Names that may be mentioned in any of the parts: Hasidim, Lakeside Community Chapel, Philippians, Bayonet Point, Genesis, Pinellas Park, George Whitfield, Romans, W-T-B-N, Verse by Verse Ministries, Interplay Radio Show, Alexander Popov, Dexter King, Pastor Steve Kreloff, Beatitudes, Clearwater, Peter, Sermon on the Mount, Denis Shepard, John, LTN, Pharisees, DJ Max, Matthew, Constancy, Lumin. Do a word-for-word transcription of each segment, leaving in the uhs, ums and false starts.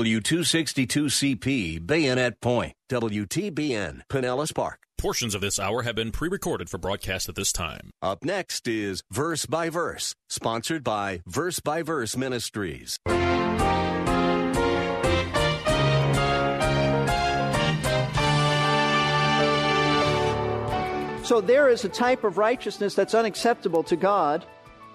W two sixty-two C P, Bayonet Point, W T B N, Pinellas Park. Portions of this hour have been pre-recorded for broadcast at this time. Up next is Verse by Verse, sponsored by Verse by Verse Ministries. So there is a type of righteousness that's unacceptable to God.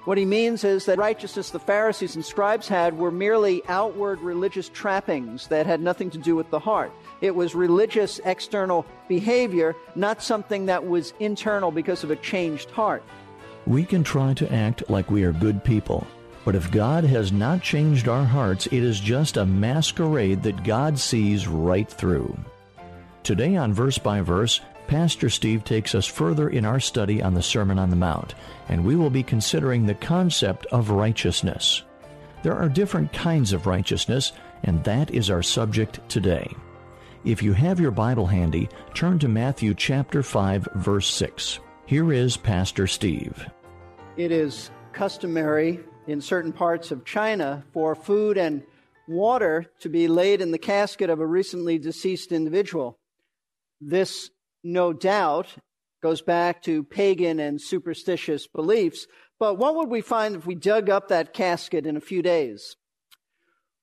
What he means is that righteousness the Pharisees and scribes had were merely outward religious trappings that had nothing to do with the heart. It was religious external behavior, not something that was internal because of a changed heart. We can try to act like we are good people, but if God has not changed our hearts, it is just a masquerade that God sees right through. Today on Verse by Verse, Pastor Steve takes us further in our study on the Sermon on the Mount, and we will be considering the concept of righteousness. There are different kinds of righteousness, and that is our subject today. If you have your Bible handy, turn to Matthew chapter five, verse six. Here is Pastor Steve. It is customary in certain parts of China for food and water to be laid in the casket of a recently deceased individual. This no doubt goes back to pagan and superstitious beliefs, but what would we find if we dug up that casket in a few days?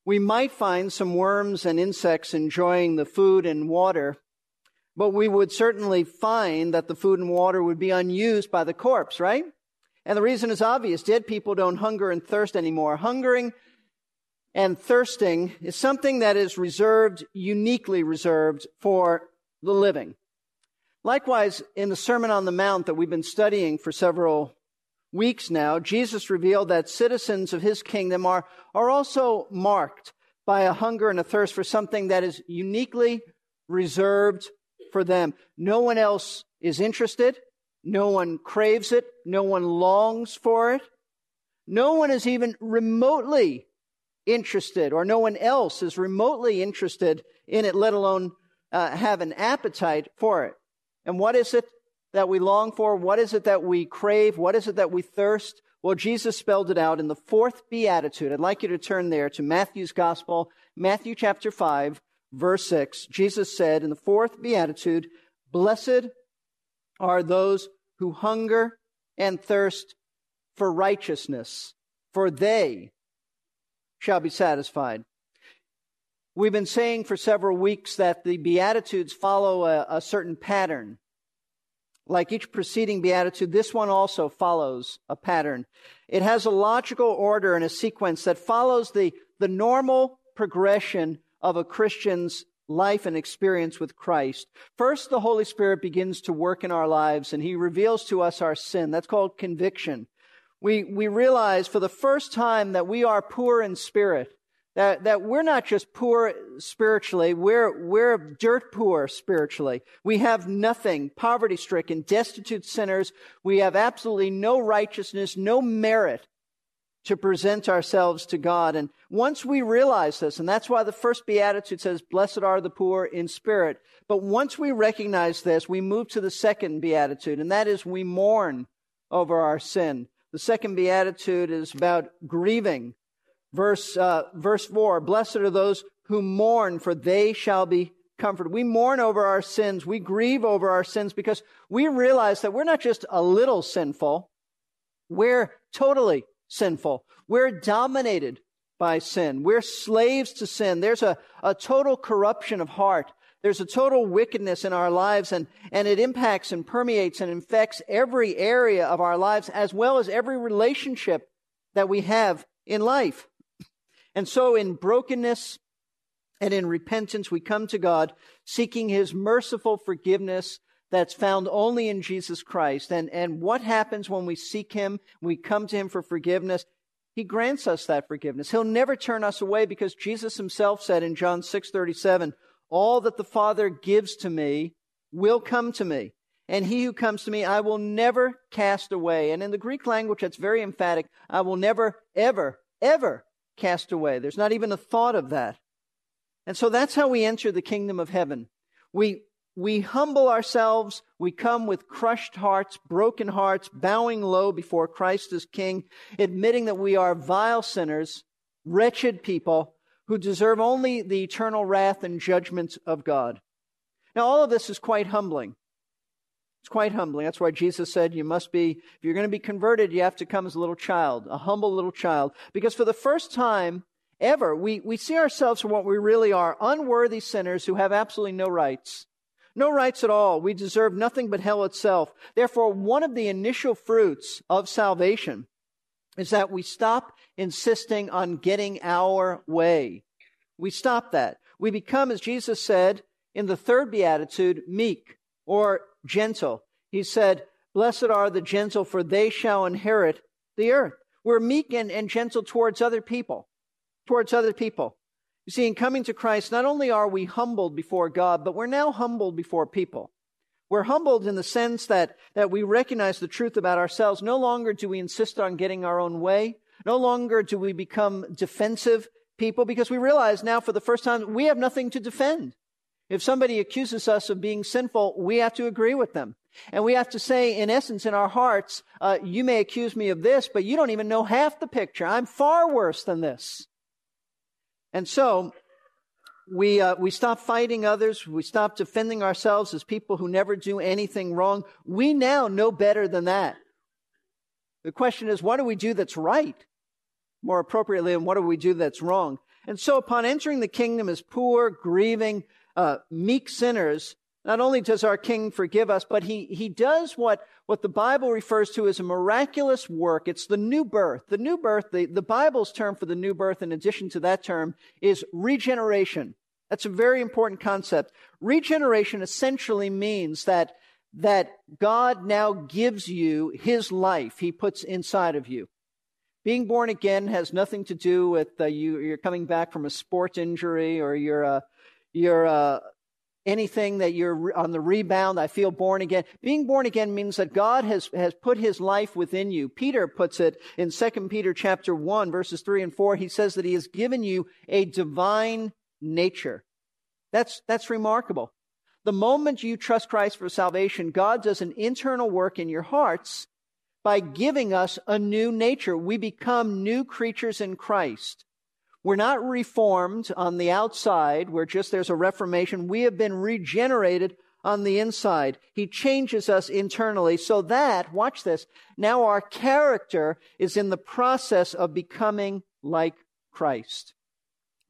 We might find some worms and insects enjoying the food and water, but we would certainly find that the food and water would be unused by the corpse, right? And the reason is obvious. Dead people don't hunger and thirst anymore. Hungering and thirsting is something that is reserved, uniquely reserved, for the living. Likewise, in the Sermon on the Mount that we've been studying for several weeks now, Jesus revealed that citizens of his kingdom are, are also marked by a hunger and a thirst for something that is uniquely reserved for them. No one else is interested. No one craves it. No one longs for it. No one is even remotely interested, or no one else is remotely interested in it, let alone uh, have an appetite for it. And what is it that we long for? What is it that we crave? What is it that we thirst? Well, Jesus spelled it out in the fourth Beatitude. I'd like you to turn there to Matthew's Gospel, Matthew chapter five, verse six. Jesus said in the fourth Beatitude, "Blessed are those who hunger and thirst for righteousness, for they shall be satisfied." We've been saying for several weeks that the Beatitudes follow a, a certain pattern. Like each preceding Beatitude, this one also follows a pattern. It has a logical order and a sequence that follows the, the normal progression of a Christian's life and experience with Christ. First, the Holy Spirit begins to work in our lives, and he reveals to us our sin. That's called conviction. We, we realize for the first time that we are poor in spirit. That, that we're not just poor spiritually, we're, we're dirt poor spiritually. We have nothing, poverty-stricken, destitute sinners. We have absolutely no righteousness, no merit to present ourselves to God. And once we realize this, and that's why the first Beatitude says, "Blessed are the poor in spirit." But once we recognize this, we move to the second Beatitude, and that is we mourn over our sin. The second Beatitude is about grieving. Verse uh, verse four, "Blessed are those who mourn, for they shall be comforted." We mourn over our sins. We grieve over our sins because we realize that we're not just a little sinful. We're totally sinful. We're dominated by sin. We're slaves to sin. There's a, a total corruption of heart. There's a total wickedness in our lives, and, and it impacts and permeates and infects every area of our lives, as well as every relationship that we have in life. And so in brokenness and in repentance, we come to God seeking his merciful forgiveness that's found only in Jesus Christ. And, and what happens when we seek him, we come to him for forgiveness? He grants us that forgiveness. He'll never turn us away because Jesus himself said in John six thirty-seven, all that the Father gives to me will come to me. And he who comes to me, I will never cast away. And in the Greek language, that's very emphatic. I will never, ever, ever cast away. There's not even a thought of that. And so that's how we enter the kingdom of heaven. We we humble ourselves. We come with crushed hearts, broken hearts, bowing low before Christ as King, admitting that we are vile sinners, wretched people who deserve only the eternal wrath and judgment of God. Now, all of this is quite humbling. It's quite humbling. That's why Jesus said you must be, if you're going to be converted, you have to come as a little child, a humble little child. Because for the first time ever, we, we see ourselves for what we really are, unworthy sinners who have absolutely no rights. No rights at all. We deserve nothing but hell itself. Therefore, one of the initial fruits of salvation is that we stop insisting on getting our way. We stop that. We become, as Jesus said in the third Beatitude, meek or gentle. He said, blessed are the gentle, for they shall inherit the earth. We're meek and, and gentle towards other people, towards other people. You see, in coming to Christ, not only are we humbled before God, but we're now humbled before people. We're humbled in the sense that, that we recognize the truth about ourselves. No longer do we insist on getting our own way. No longer do we become defensive people, because we realize now for the first time we have nothing to defend. If somebody accuses us of being sinful, we have to agree with them. And we have to say, in essence, in our hearts, uh, you may accuse me of this, but you don't even know half the picture. I'm far worse than this. And so we uh, we stop fighting others. We stop defending ourselves as people who never do anything wrong. We now know better than that. The question is, what do we do that's right? More appropriately, and what do we do that's wrong? And so upon entering the kingdom as poor, grieving, Uh, meek sinners, not only does our King forgive us, but he he does what, what the Bible refers to as a miraculous work. It's the new birth. The new birth, the, the Bible's term for the new birth, in addition to that term, is regeneration. That's a very important concept. Regeneration essentially means that, that God now gives you his life he puts inside of you. Being born again has nothing to do with uh, you, you're coming back from a sport injury or you're a... Uh, You're uh, anything that you're on the rebound. I feel born again. Being born again means that God has, has put his life within you. Peter puts it in Second Peter chapter one, verses three and four. He says that he has given you a divine nature. That's, that's remarkable. The moment you trust Christ for salvation, God does an internal work in your hearts by giving us a new nature. We become new creatures in Christ. We're not reformed on the outside, where just there's a reformation. We have been regenerated on the inside. He changes us internally so that, watch this, now our character is in the process of becoming like Christ.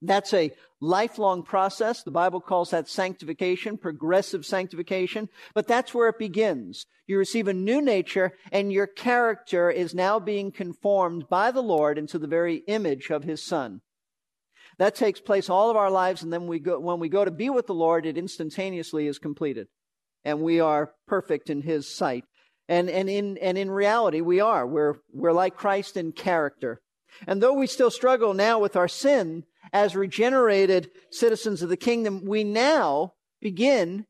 That's a lifelong process. The Bible calls that sanctification, progressive sanctification, but that's where it begins. You receive a new nature, and your character is now being conformed by the Lord into the very image of his Son. That takes place all of our lives, and then we go, when we go to be with the Lord, it instantaneously is completed, and we are perfect in his sight. And and in and in reality, we are. We're we're like Christ in character. And though we still struggle now with our sin, as regenerated citizens of the kingdom, we now begin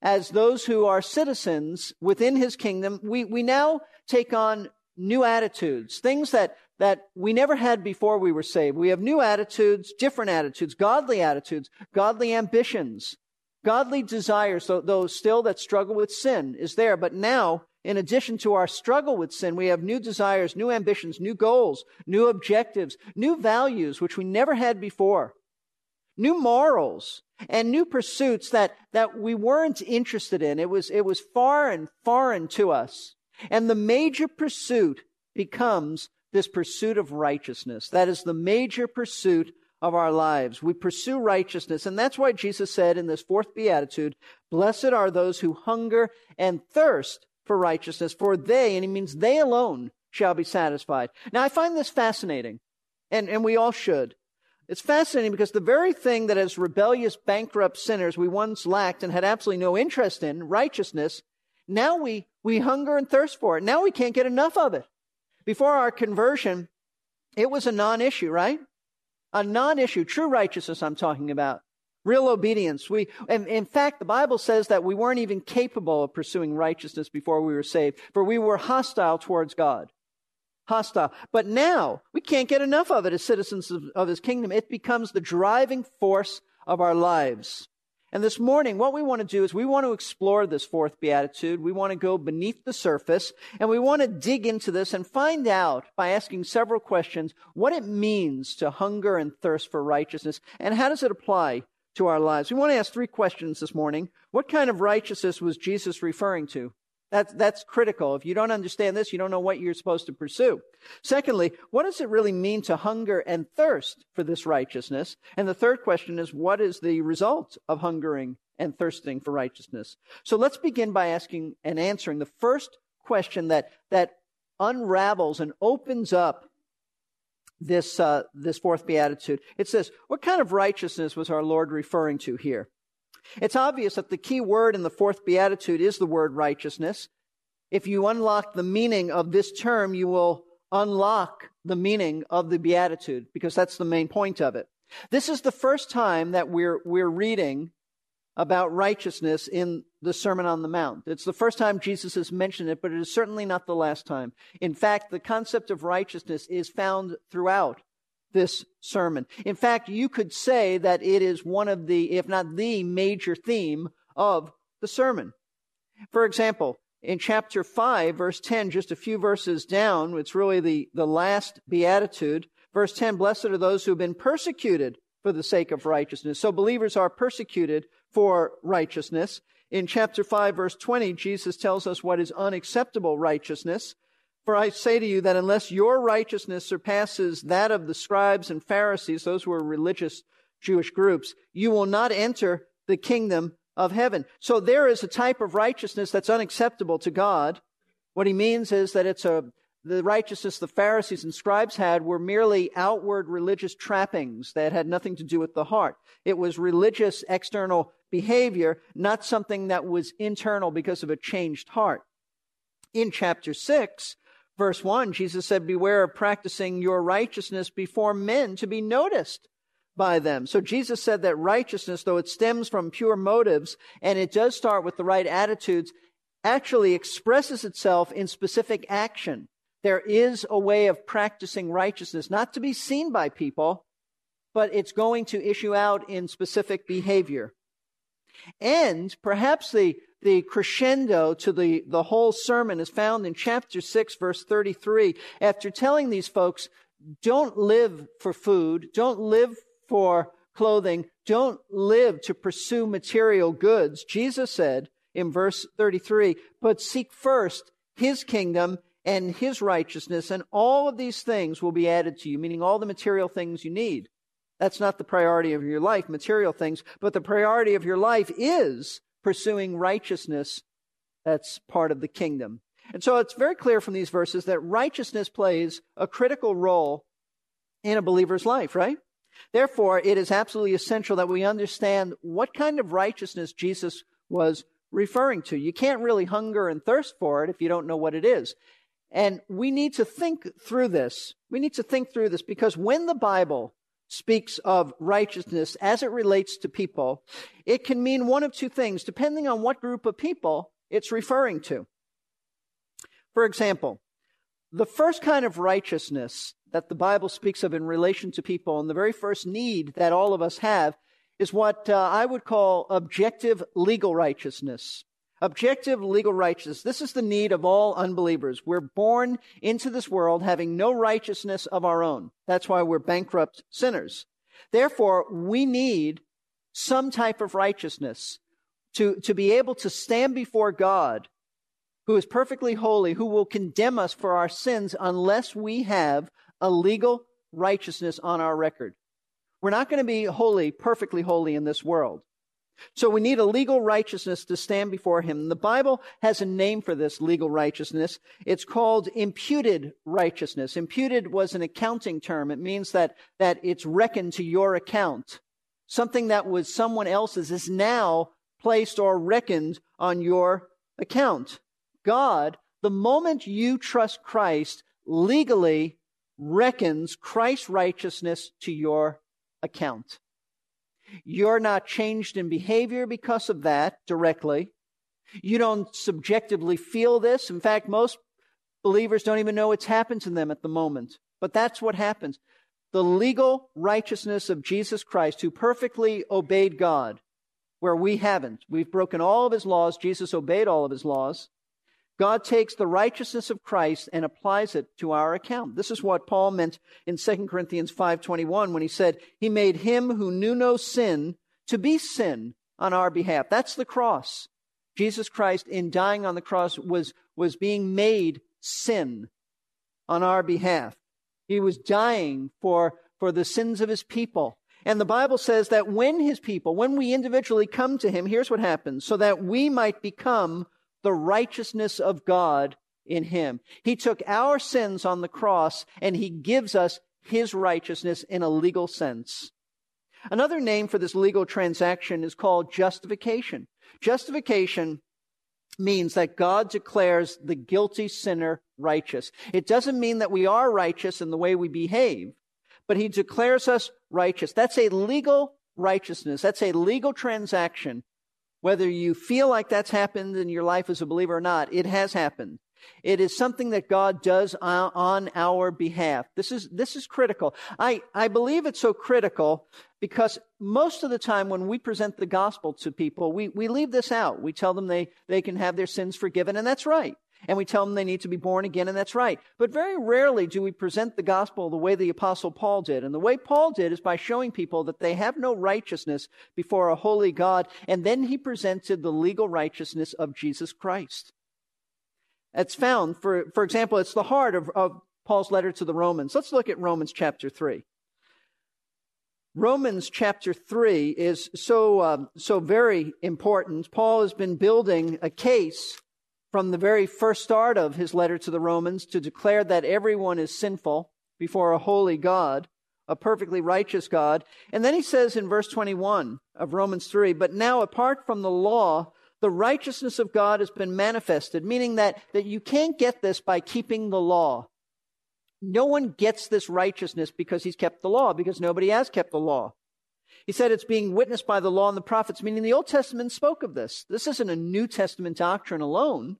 as those who are citizens within his kingdom. We we now take on new attitudes, things that that we never had before we were saved. We have new attitudes, different attitudes, godly attitudes, godly ambitions, godly desires, though, though still that struggle with sin is there. But now, in addition to our struggle with sin, we have new desires, new ambitions, new goals, new objectives, new values, which we never had before, new morals, and new pursuits that, that we weren't interested in. It was, it was foreign, foreign to us. And the major pursuit becomes this pursuit of righteousness. That is the major pursuit of our lives. We pursue righteousness. And that's why Jesus said in this fourth Beatitude, blessed are those who hunger and thirst for righteousness, for they, and he means they alone, shall be satisfied. Now, I find this fascinating, and, and we all should. It's fascinating because the very thing that as rebellious, bankrupt sinners we once lacked and had absolutely no interest in, righteousness, now we, we hunger and thirst for it. Now we can't get enough of it. Before our conversion, It was a non-issue, right? A non-issue. True righteousness I'm talking about. Real obedience. We, and in fact, the Bible says that we weren't even capable of pursuing righteousness before we were saved, for we were hostile towards God. Hostile. But now, we can't get enough of it as citizens of, of His kingdom. It becomes the driving force of our lives. And this morning, what we want to do is we want to explore this fourth beatitude. We want to go beneath the surface, and we want to dig into this and find out by asking several questions what it means to hunger and thirst for righteousness, and how does it apply to our lives. We want to ask three questions this morning. What kind of righteousness was Jesus referring to? That's, that's critical. If you don't understand this, you don't know what you're supposed to pursue. Secondly, what does it really mean to hunger and thirst for this righteousness? And the third question is, what is the result of hungering and thirsting for righteousness? So let's begin by asking and answering the first question that, that unravels and opens up this, uh, this fourth beatitude. It's this: what kind of righteousness was our Lord referring to here? It's obvious that the key word in the fourth beatitude is the word righteousness. If you unlock the meaning of this term, you will unlock the meaning of the beatitude, because that's the main point of it. This is the first time that we're we're reading about righteousness in the Sermon on the Mount. It's the first time Jesus has mentioned it, but it is certainly not the last time. In fact, the concept of righteousness is found throughout this sermon. In fact, you could say that it is one of the, if not the major theme of the sermon. For example, in chapter five, verse ten, just a few verses down, it's really the, the last beatitude. Verse ten, blessed are those who have been persecuted for the sake of righteousness. So believers are persecuted for righteousness. In chapter five, verse twenty, Jesus tells us what is unacceptable righteousness. For I say to you that unless your righteousness surpasses that of the scribes and Pharisees, those were religious Jewish groups, you will not enter the kingdom of heaven. So there is a type of righteousness that's unacceptable to God. What he means is that it's a the righteousness the Pharisees and scribes had were merely outward religious trappings that had nothing to do with the heart. It was religious external behavior, not something that was internal because of a changed heart. In chapter six, verse one, Jesus said, beware of practicing your righteousness before men to be noticed by them. So Jesus said that righteousness, though it stems from pure motives, and it does start with the right attitudes, actually expresses itself in specific action. There is a way of practicing righteousness, not to be seen by people, but it's going to issue out in specific behavior. And perhaps the The crescendo to the, the whole sermon is found in chapter six, verse thirty-three. After telling these folks, don't live for food, don't live for clothing, don't live to pursue material goods, Jesus said in verse thirty-three, but seek first His kingdom and His righteousness, and all of these things will be added to you, meaning all the material things you need. That's not the priority of your life, material things, but the priority of your life is pursuing righteousness. That's part of the kingdom. And so it's very clear from these verses that righteousness plays a critical role in a believer's life, right? Therefore, it is absolutely essential that we understand what kind of righteousness Jesus was referring to. You can't really hunger and thirst for it if you don't know what it is. And we need to think through this. We need to think through this because when the Bible speaks of righteousness as it relates to people, it can mean one of two things, depending on what group of people it's referring to. For example, the first kind of righteousness that the Bible speaks of in relation to people, and the very first need that all of us have, is what uh, I would call objective legal righteousness. Objective legal righteousness. This is the need of all unbelievers. We're born into this world having no righteousness of our own. That's why we're bankrupt sinners. Therefore, we need some type of righteousness to, to be able to stand before God, who is perfectly holy, who will condemn us for our sins unless we have a legal righteousness on our record. We're not going to be holy, perfectly holy in this world. So we need a legal righteousness to stand before Him. The Bible has a name for this legal righteousness. It's called imputed righteousness. Imputed was an accounting term. It means that, that it's reckoned to your account. Something that was someone else's is now placed or reckoned on your account. God, the moment you trust Christ legally, reckons Christ's righteousness to your account. You're not changed in behavior because of that directly. You don't subjectively feel this. In fact, most believers don't even know it's happened to them at the moment. But that's what happens. The legal righteousness of Jesus Christ, who perfectly obeyed God, where we haven't. We've broken all of his laws. Jesus obeyed all of his laws. God takes the righteousness of Christ and applies it to our account. This is what Paul meant in Second Corinthians five twenty-one when he said, he made him who knew no sin to be sin on our behalf. That's the cross. Jesus Christ, in dying on the cross, was, was being made sin on our behalf. He was dying for, for the sins of his people. And the Bible says that when his people, when we individually come to him, here's what happens, so that we might become the righteousness of God in him. He took our sins on the cross and he gives us his righteousness in a legal sense. Another name for this legal transaction is called justification. Justification means that God declares the guilty sinner righteous. It doesn't mean that we are righteous in the way we behave, but he declares us righteous. That's a legal righteousness. That's a legal transaction. Whether you feel like that's happened in your life as a believer or not, it has happened. It is something that God does on our behalf. This is this is critical. I, I believe it's so critical because most of the time when we present the gospel to people, we, we leave this out. We tell them they, they can have their sins forgiven, and that's right. And we tell them they need to be born again, and that's right. But very rarely do we present the gospel the way the Apostle Paul did. And the way Paul did is by showing people that they have no righteousness before a holy God. And then he presented the legal righteousness of Jesus Christ. It's found, for, for example, it's the heart of, of Paul's letter to the Romans. Let's look at Romans chapter three. Romans chapter three is so, um, so very important. Paul has been building a case from the very first start of his letter to the Romans to declare that everyone is sinful before a holy God, a perfectly righteous God. And then he says in verse twenty-one of Romans three, but now apart from the law, the righteousness of God has been manifested, meaning that, that you can't get this by keeping the law. No one gets this righteousness because he's kept the law, because nobody has kept the law. He said it's being witnessed by the law and the prophets, meaning the Old Testament spoke of this. This isn't a New Testament doctrine alone,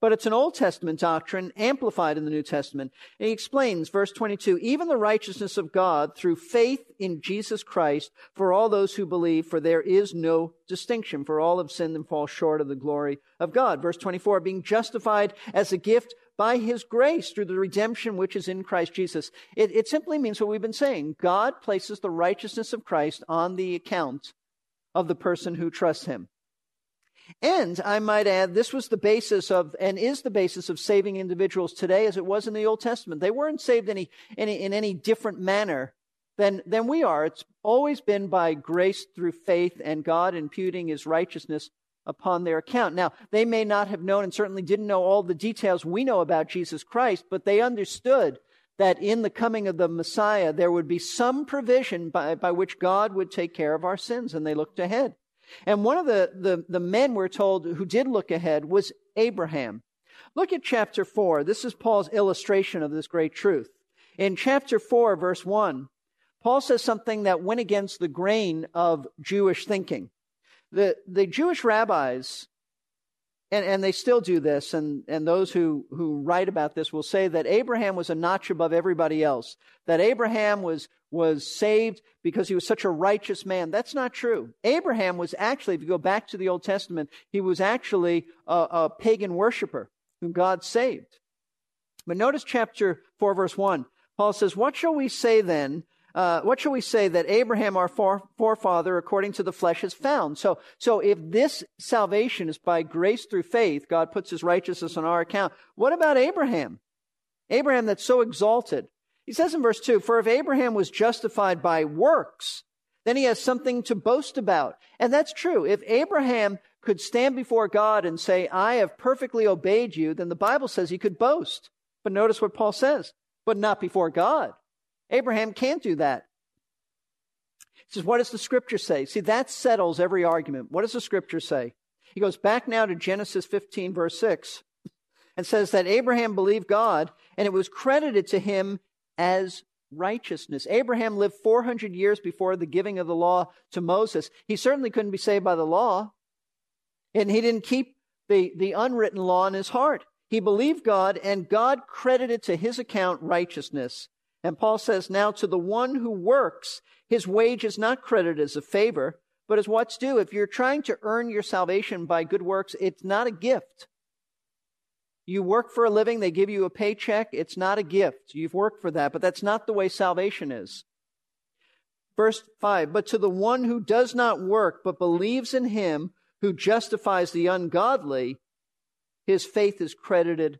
but it's an Old Testament doctrine amplified in the New Testament. And he explains, verse twenty-two, even the righteousness of God through faith in Jesus Christ for all those who believe, for there is no distinction, for all have sinned and fall short of the glory of God. Verse twenty-four, being justified as a gift by his grace through the redemption which is in Christ Jesus. It, it simply means what we've been saying. God places the righteousness of Christ on the account of the person who trusts him. And I might add, this was the basis of, and is the basis of saving individuals today as it was in the Old Testament. They weren't saved any, any, in any different manner than, than we are. It's always been by grace through faith and God imputing his righteousness upon their account. Now, they may not have known and certainly didn't know all the details we know about Jesus Christ, but they understood that in the coming of the Messiah, there would be some provision by, by which God would take care of our sins, and they looked ahead. And one of the, the, the men, we're told, who did look ahead was Abraham. Look at chapter four. This is Paul's illustration of this great truth. In chapter four, verse one, Paul says something that went against the grain of Jewish thinking. The, the Jewish rabbis, and, and they still do this, and, and those who, who write about this will say that Abraham was a notch above everybody else, that Abraham was was saved because he was such a righteous man. That's not true. Abraham was actually, if you go back to the Old Testament, he was actually a, a pagan worshiper whom God saved. But notice chapter four, verse one. Paul says, what shall we say then? Uh, what shall we say that Abraham, our forefather, according to the flesh, has found? So, so if this salvation is by grace through faith, God puts his righteousness on our account. What about Abraham? Abraham that's so exalted. He says in verse two, for if Abraham was justified by works, then he has something to boast about. And that's true. If Abraham could stand before God and say, I have perfectly obeyed you, then the Bible says he could boast. But notice what Paul says, but not before God. Abraham can't do that. He says, what does the Scripture say? See, that settles every argument. What does the Scripture say? He goes back now to Genesis fifteen, verse six. and says that Abraham believed God and it was credited to him as righteousness. Abraham lived four hundred years before the giving of the law to Moses. He certainly couldn't be saved by the law, and he didn't keep the, the unwritten law in his heart. He believed God, and God credited to his account righteousness. And Paul says, now to the one who works, his wage is not credited as a favor, but as what's due. If you're trying to earn your salvation by good works, it's not a gift. You work for a living, they give you a paycheck, it's not a gift. You've worked for that, but that's not the way salvation is. Verse five, but to the one who does not work, but believes in him who justifies the ungodly, his faith is credited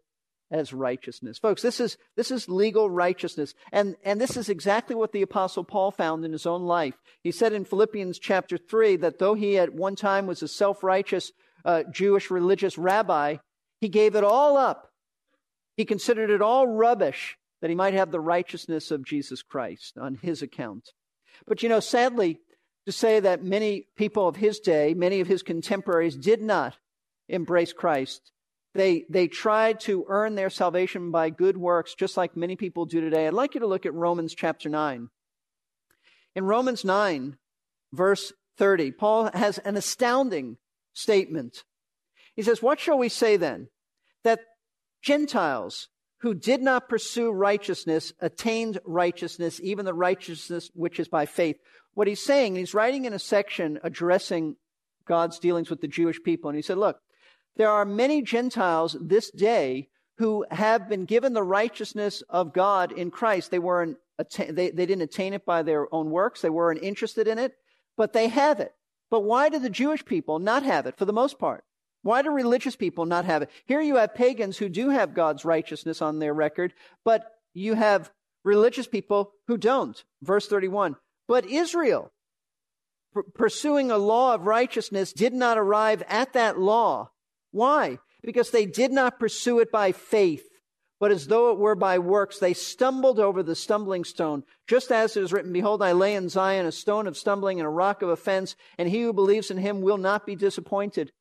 as righteousness. Folks, this is this is legal righteousness. And, and this is exactly what the Apostle Paul found in his own life. He said in Philippians chapter three that though he at one time was a self-righteous uh, Jewish religious rabbi, he gave it all up. He considered it all rubbish that he might have the righteousness of Jesus Christ on his account. But you know, sadly, to say that many people of his day, many of his contemporaries did not embrace Christ. They they tried to earn their salvation by good works, just like many people do today. I'd like you to look at Romans chapter nine. In Romans nine, verse thirty, Paul has an astounding statement. He says, what shall we say then? That Gentiles who did not pursue righteousness attained righteousness, even the righteousness which is by faith. What he's saying, he's writing in a section addressing God's dealings with the Jewish people. And he said, look, there are many Gentiles this day who have been given the righteousness of God in Christ. They weren't atta- they, they didn't attain it by their own works. They weren't interested in it, but they have it. But why do the Jewish people not have it for the most part? Why do religious people not have it? Here you have pagans who do have God's righteousness on their record, but you have religious people who don't. Verse thirty-one, but Israel, p- pursuing a law of righteousness, did not arrive at that law. Why? Because they did not pursue it by faith, but as though it were by works. They stumbled over the stumbling stone, just as it is written, behold, I lay in Zion a stone of stumbling and a rock of offense, and he who believes in him will not be disappointed.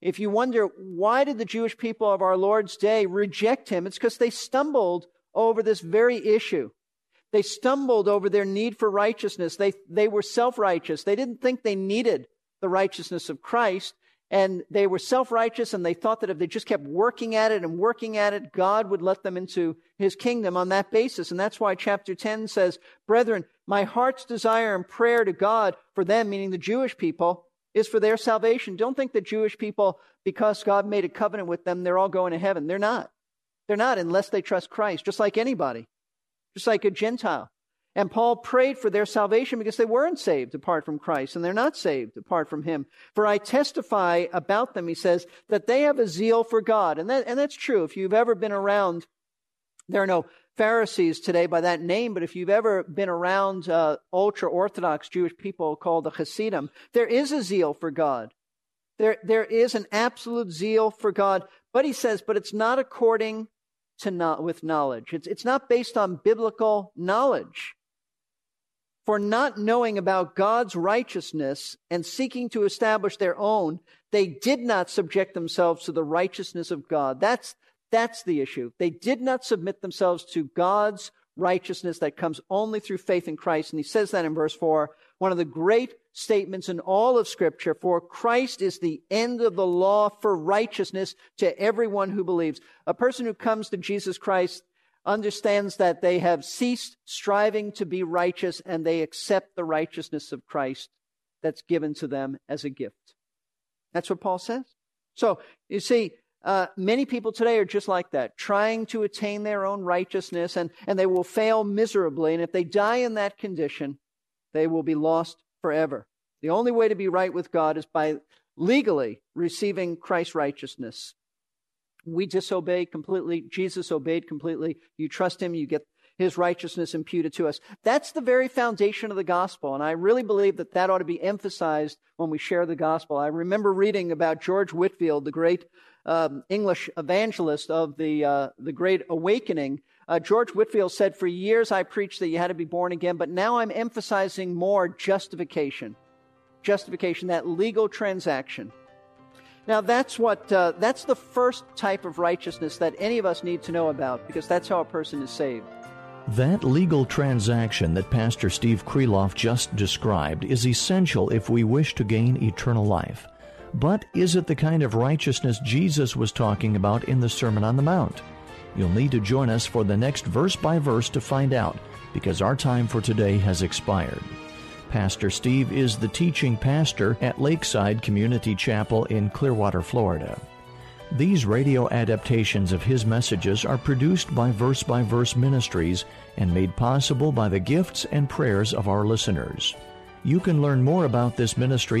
If you wonder, why did the Jewish people of our Lord's day reject him? It's because they stumbled over this very issue. They stumbled over their need for righteousness. They, they were self-righteous. They didn't think they needed the righteousness of Christ. And they were self-righteous, and they thought that if they just kept working at it and working at it, God would let them into his kingdom on that basis. And that's why chapter ten says, brethren, my heart's desire and prayer to God for them, meaning the Jewish people, is for their salvation. Don't think that Jewish people, because God made a covenant with them, they're all going to heaven. They're not. They're not unless they trust Christ, just like anybody, just like a Gentile. And Paul prayed for their salvation because they weren't saved apart from Christ, and they're not saved apart from him. For I testify about them, he says, that they have a zeal for God. And that, and that's true. If you've ever been around, there are no Pharisees today by that name, but if you've ever been around uh, ultra-Orthodox Jewish people called the Hasidim, there is a zeal for God. There, there is an absolute zeal for God. But he says, but it's not according to not with knowledge. It's, it's not based on biblical knowledge. For not knowing about God's righteousness and seeking to establish their own, they did not subject themselves to the righteousness of God. That's, that's the issue. They did not submit themselves to God's righteousness that comes only through faith in Christ. And he says that in verse four, one of the great statements in all of Scripture, for Christ is the end of the law for righteousness to everyone who believes. A person who comes to Jesus Christ understands that they have ceased striving to be righteous, and they accept the righteousness of Christ that's given to them as a gift. That's what Paul says. So, you see, uh, many people today are just like that, trying to attain their own righteousness, and, and they will fail miserably. And if they die in that condition, they will be lost forever. The only way to be right with God is by legally receiving Christ's righteousness. We disobey completely. Jesus obeyed completely. You trust him, you get his righteousness imputed to us. That's the very foundation of the gospel. And I really believe that that ought to be emphasized when we share the gospel. I remember reading about George Whitfield, the great um, English evangelist of the uh, the Great Awakening. Uh, George Whitfield said, for years I preached that you had to be born again, but now I'm emphasizing more justification. Justification, that legal transaction. Now, that's what uh, that's the first type of righteousness that any of us need to know about, because that's how a person is saved. That legal transaction that Pastor Steve Kreloff just described is essential if we wish to gain eternal life. But is it the kind of righteousness Jesus was talking about in the Sermon on the Mount? You'll need to join us for the next Verse by Verse to find out, because our time for today has expired. Pastor Steve is the teaching pastor at Lakeside Community Chapel in Clearwater, Florida. These radio adaptations of his messages are produced by Verse by Verse Ministries and made possible by the gifts and prayers of our listeners. You can learn more about this ministry.